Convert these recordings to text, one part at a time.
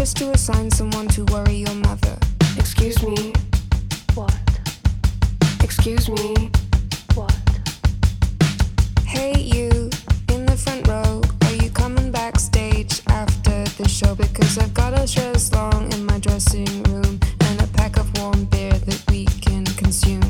purpose to assign someone to worry your mother. Excuse me. What? Excuse me. What? Hey you, in the front row, are you coming backstage after the show? Because I've got a dress long in my dressing room and a pack of warm beer that we can consume.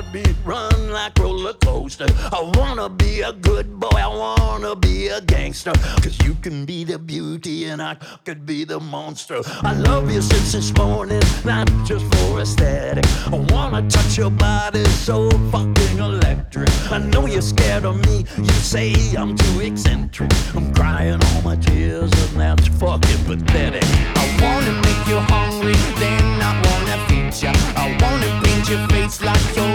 heart beat run like roller coaster. I wanna be a good boy, I wanna be a gangster. Cause you can be the beauty and I could be the monster. I love you since this morning, not just for aesthetic. I wanna touch your body so fucking electric. I know you're scared of me, you say I'm too eccentric. I'm crying all my tears and that's fucking pathetic. I wanna make you hungry, then I wanna feed ya. I wanna paint your face like your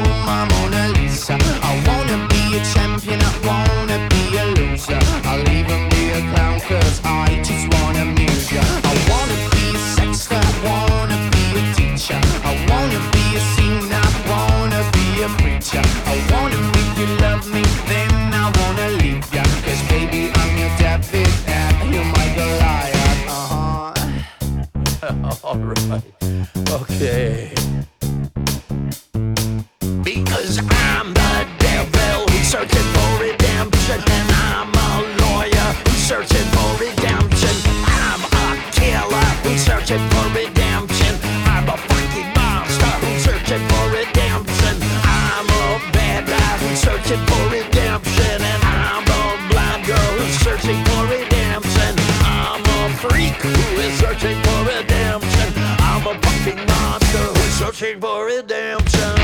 Mona Lisa. I wanna be a champion, I wanna be a loser. I'll even be a clown cause I just wanna amuse ya. I wanna be a sexter, I wanna be a teacher. I wanna be a singer, I wanna be a preacher. I wanna make you love me, then I wanna leave ya. Cause baby I'm your David and you're my Goliath. Alright, okay. Because I'm the devil who's searching for redemption, and I'm a lawyer who's searching for redemption. I'm a killer who's searching for redemption. I'm a fucking monster who's searching for redemption. I'm a bad guy who's searching for redemption, and I'm a blind girl who's searching for redemption. I'm a freak who is searching for redemption. I'm a fucking monster who's searching for redemption.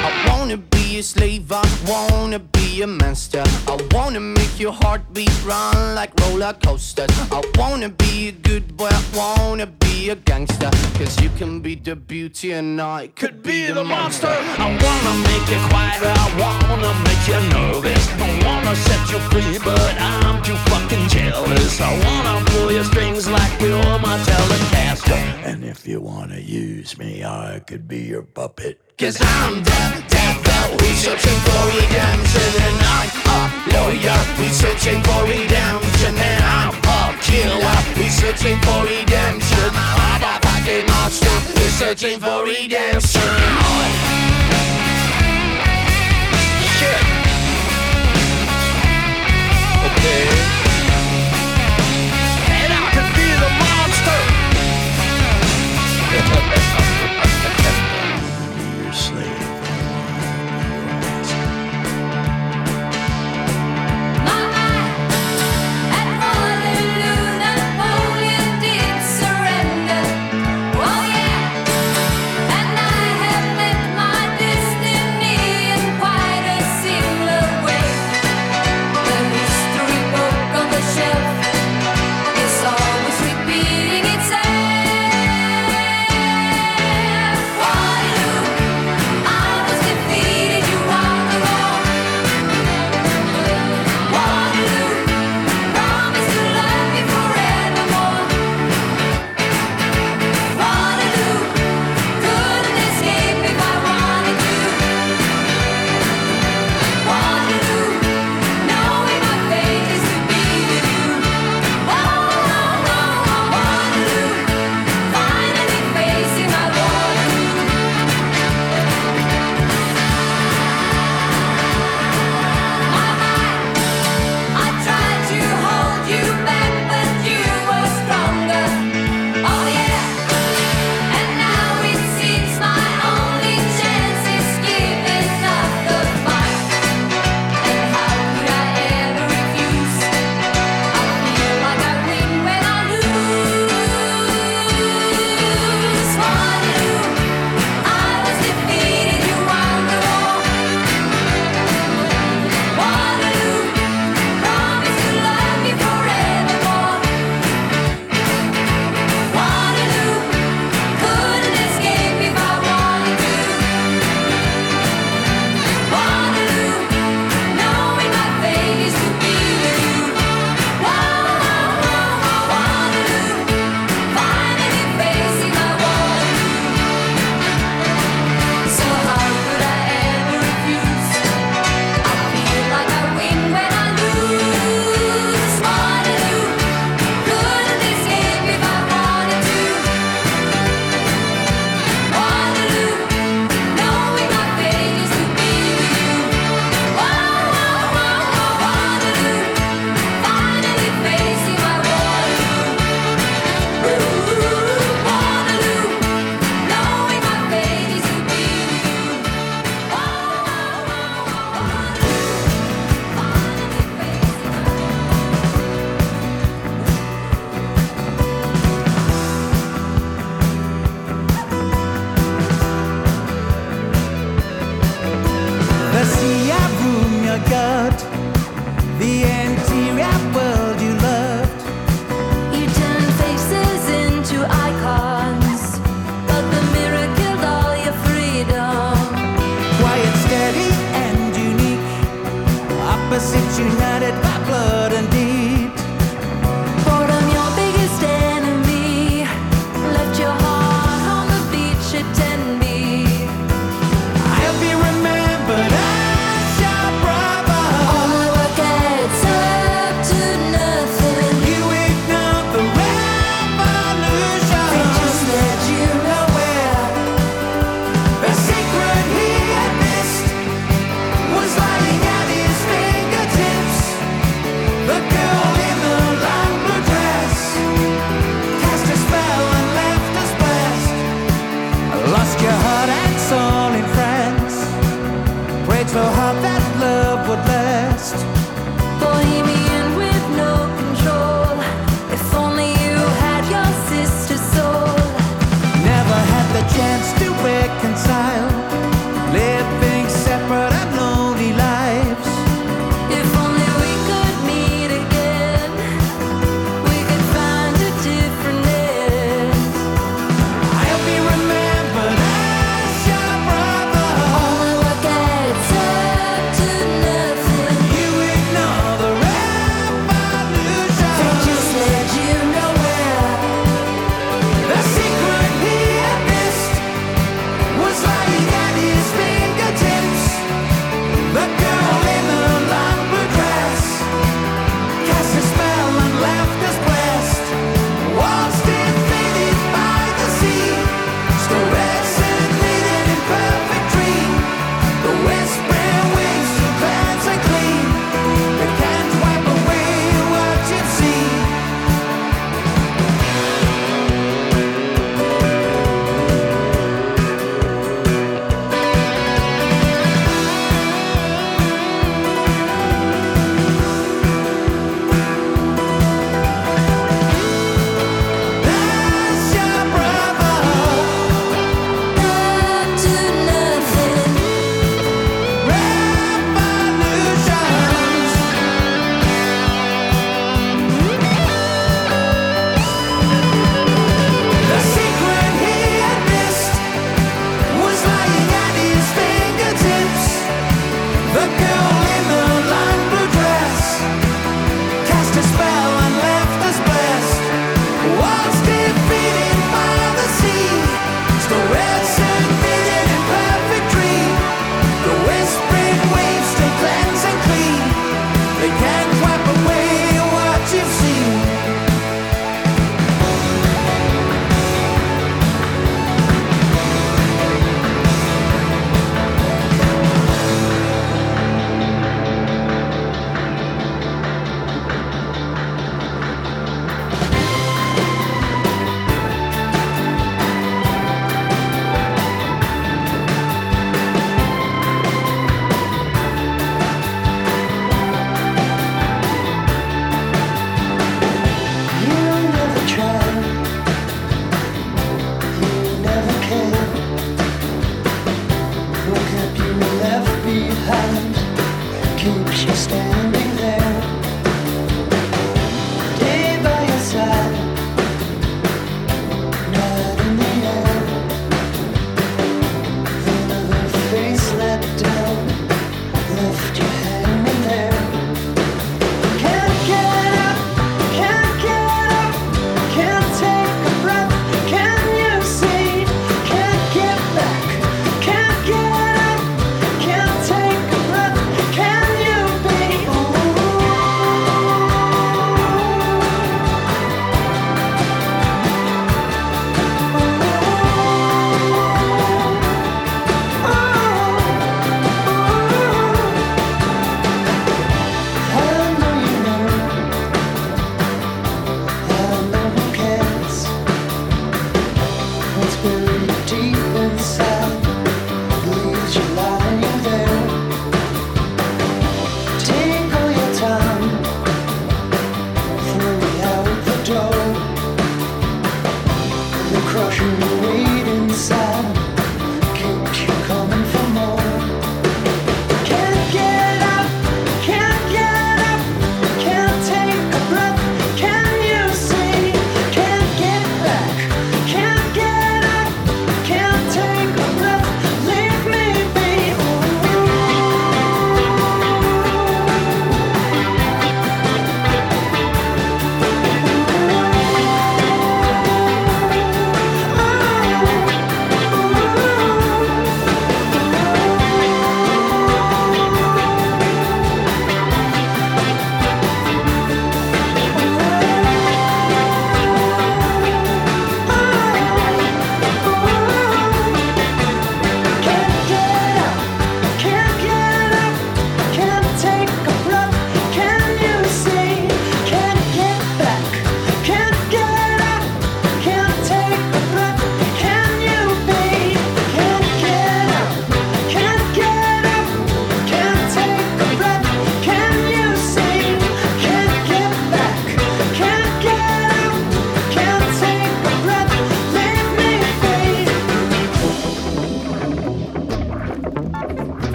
I wanna be a slave, I wanna be a master. I wanna make your heartbeat run like roller coasters. I wanna be a good boy, I wanna be a gangster. Cause you can be the beauty and I could be the monster. I wanna make you quieter, I wanna make you nervous. I wanna set you free, but I'm too fucking jealous. I wanna pull your strings like you're my Telecaster. And if you wanna use me, I could be your puppet. Cause I'm the devil who's searching for redemption, and I'm a lawyer who's searching for redemption, and I'm a killer who's searching for redemption. I'm a fucking monster who's searching for redemption. Shit. Okay. And I could be the monster. Surrender. Oh yeah, and I have made see a room you got, the interior world you loved. You turn faces into icons, but the mirror killed all your freedom. Quiet, steady and unique, opposites united by blood and deed. Boredom, your biggest enemy, left your heart on the beach at 10 so hard that love would last. Bohemian with no control, if only you had your sister's soul. Never had the chance to reconcile, living separate and lonely lives. If only we could meet again, we could find a different end. I'll be remembered as your brother. Only what gets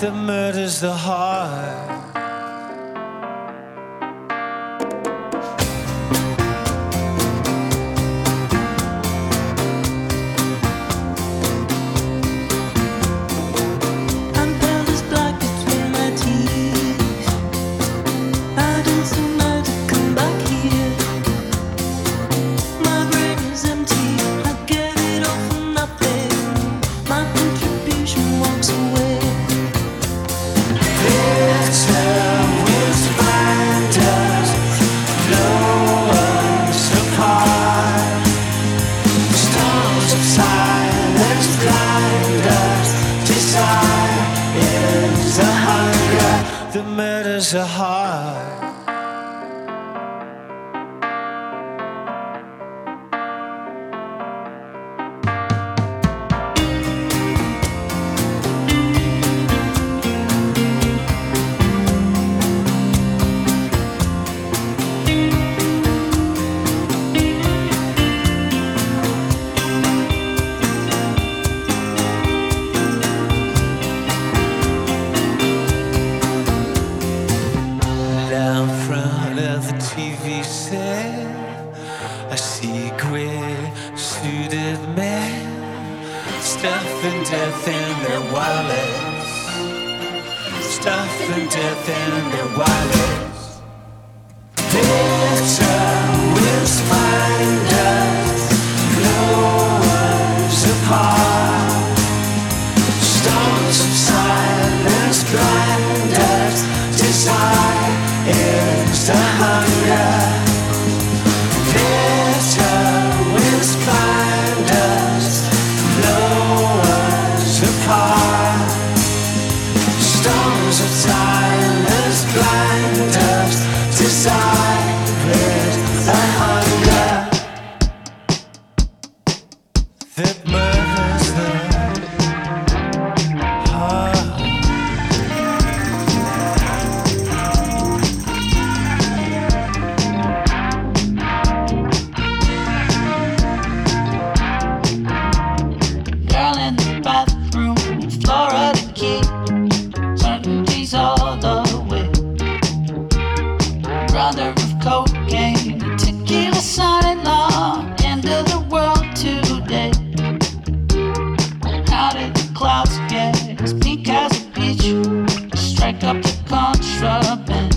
that murders the heart. The murders are hard. TV said, I see gray-suited men stuffing death in their wallets, stuffing death in their wallets. Victim will find us, blow us apart. Storms of silence blind us, desire is the hunger. Brother of cocaine, a tequila sign on end of the world today. How did the clouds get as pink as a beach? Strike up the contraband.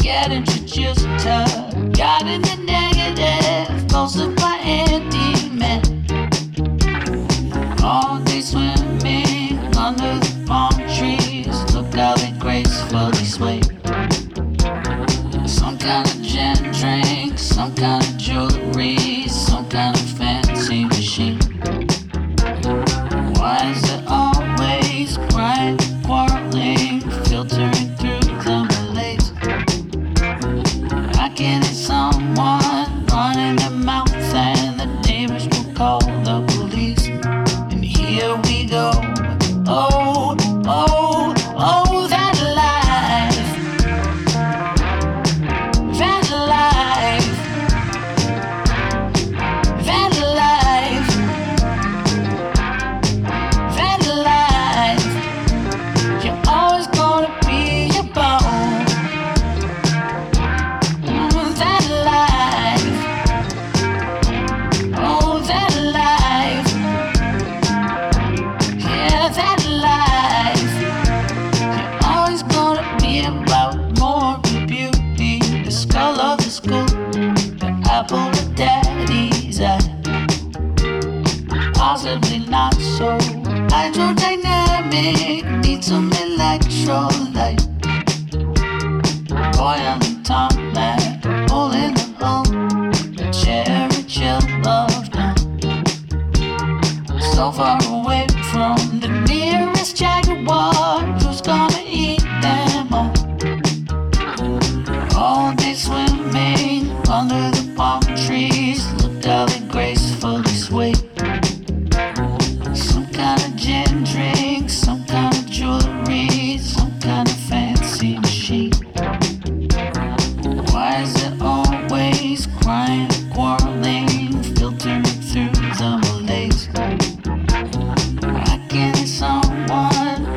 Get into Jupiter, got in the negative, most of my empty men. All day swimming under the palm trees, look how they gracefully sway. Some kind of gin drink, some kind of jewelry, some kind of fancy machine. Why is it always crying, quarreling, filtering through the malaise? I can hear someone running their mouth and the neighbors will call the police. And here we go, oh, oh, oh, that lie. Possibly not so. Hydrodynamic needs some electrolyte. Boy on the top lap, hole in the hole, the cherry chill of night. So far away from the nearest jaguar, who's gonna eat them all? All day swimming under the palm trees, looked how they gracefully sway. Someone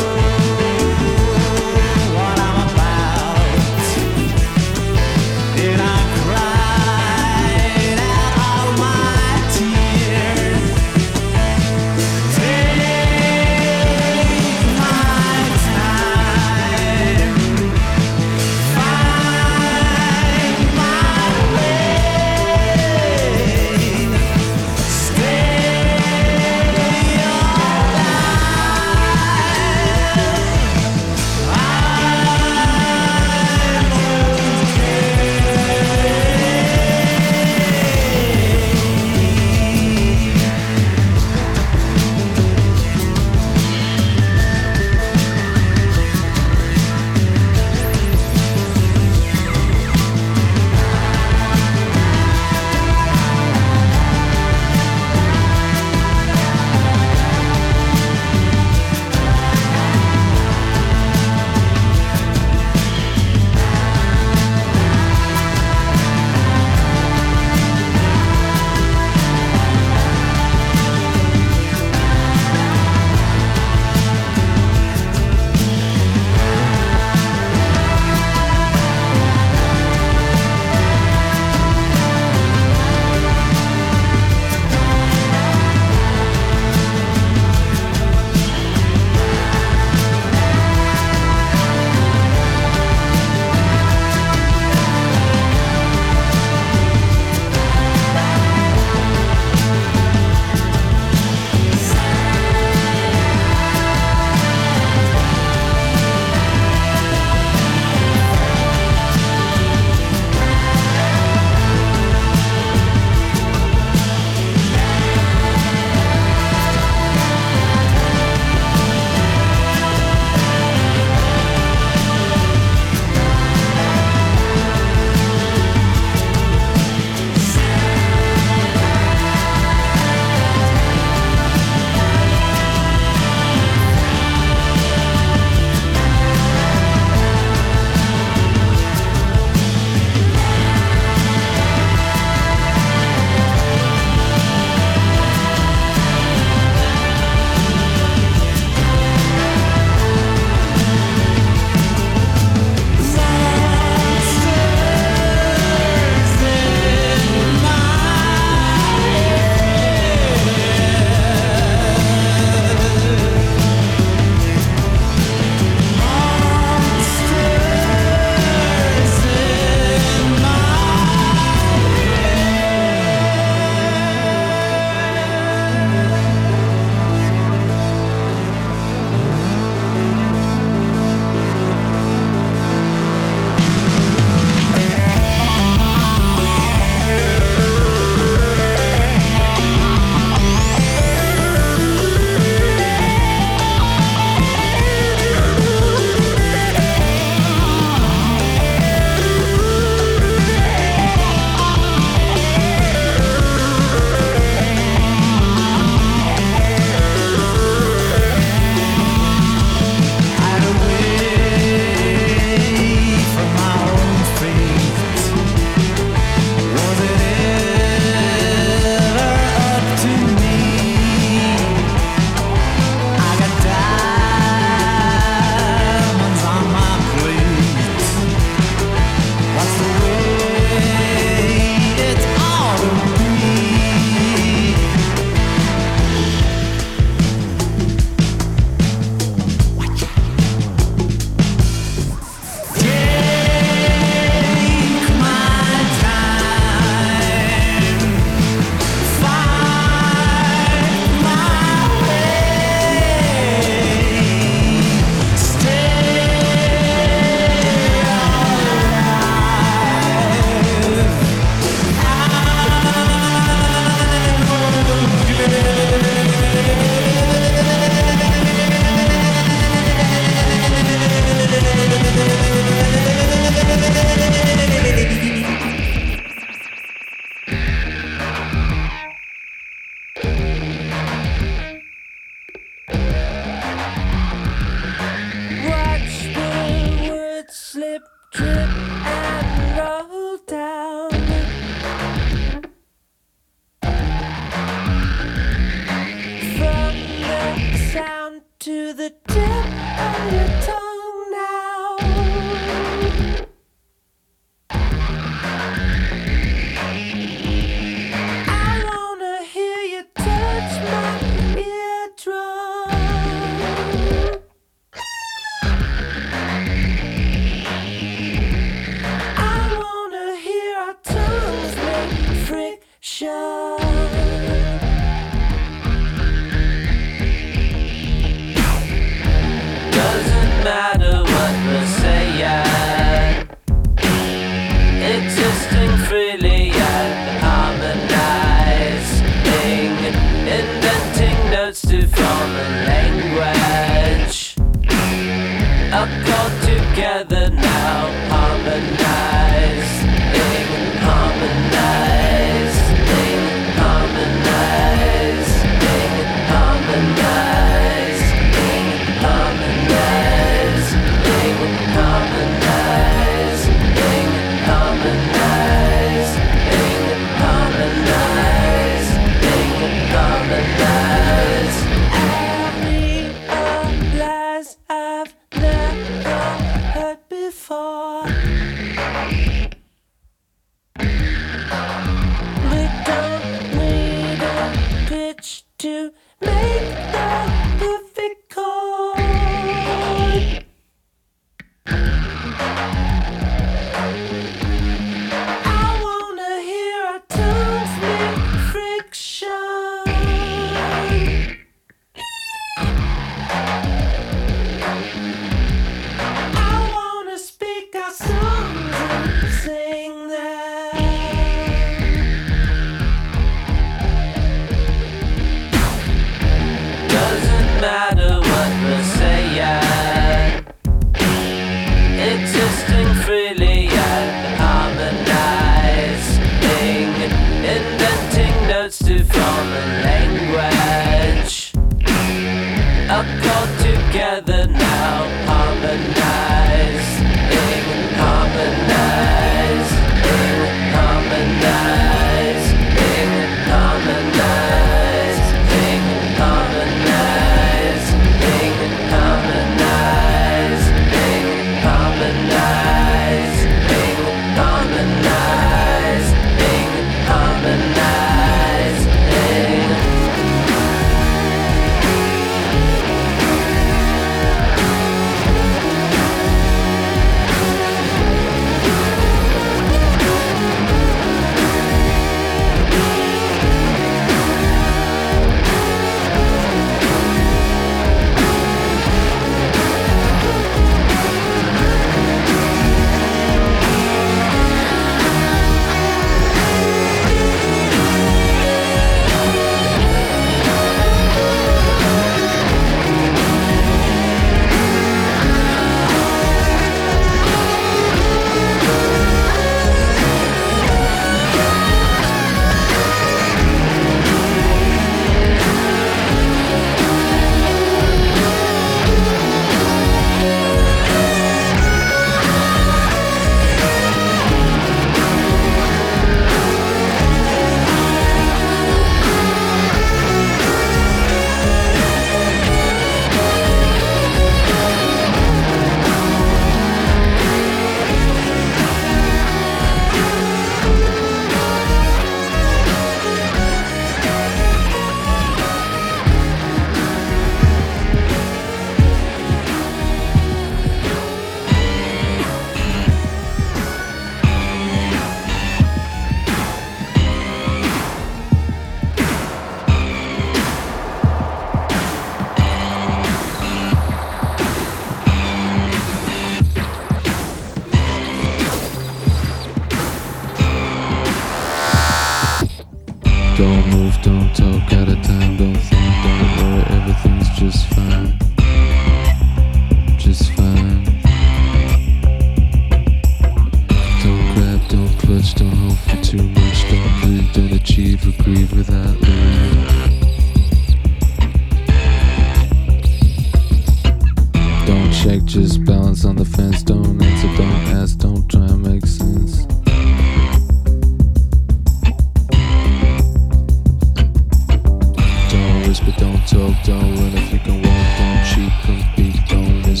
But don't talk, don't run if you can walk, don't cheat, compete, don't risk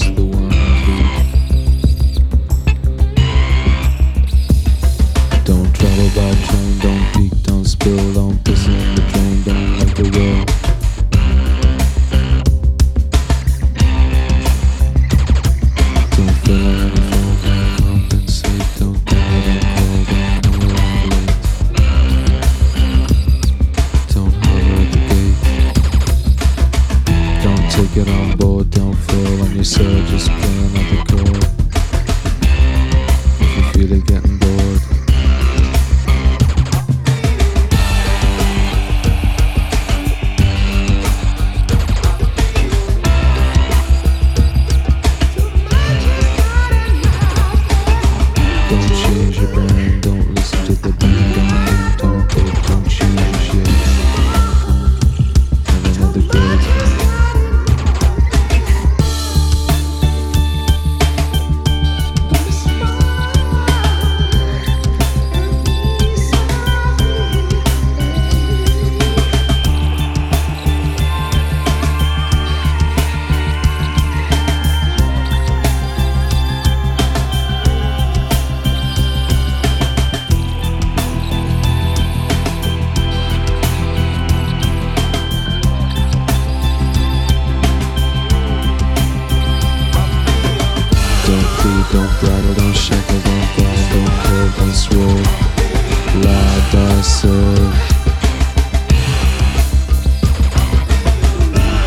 lonely soul, just play another chord. If you feel it getting bored, don't change your band, don't listen to the band, don't talk it, don't change your shit. Have another good. Don't bridle, don't shackle, don't bound, don't curb, don't swirl. Lie, die, serve.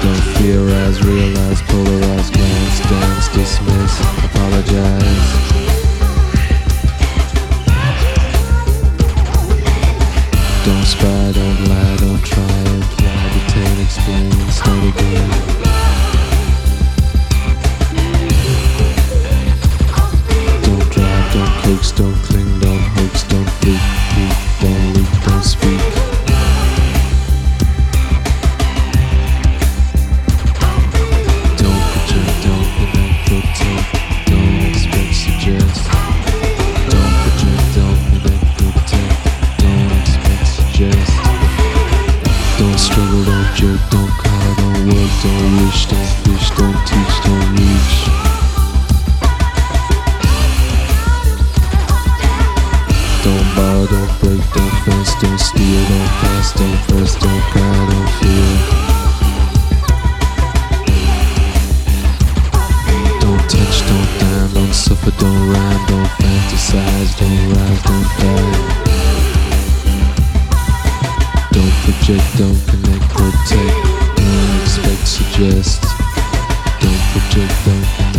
Don't theorize, realize, polarize, glance, dance, dismiss, apologize. Don't spy, don't lie, don't try, imply, detain, explain, start again. Don't cling, don't hoax, don't fleek, don't leak, don't speak. Don't project, don't prevent, protect, don't expect, suggest. Don't project, don't prevent, protect, don't expect, suggest. Don't struggle, don't jerk, don't call, don't work, don't wish, don't fish, don't teach, don't reach. Don't borrow, don't break, don't fence, don't steal, don't pass, don't press, don't cry, don't fear. Don't touch, don't dine, don't suffer, don't rhyme, don't fantasize, don't rise, don't die. Don't project, don't connect, protect, don't expect, suggest. Don't project, don't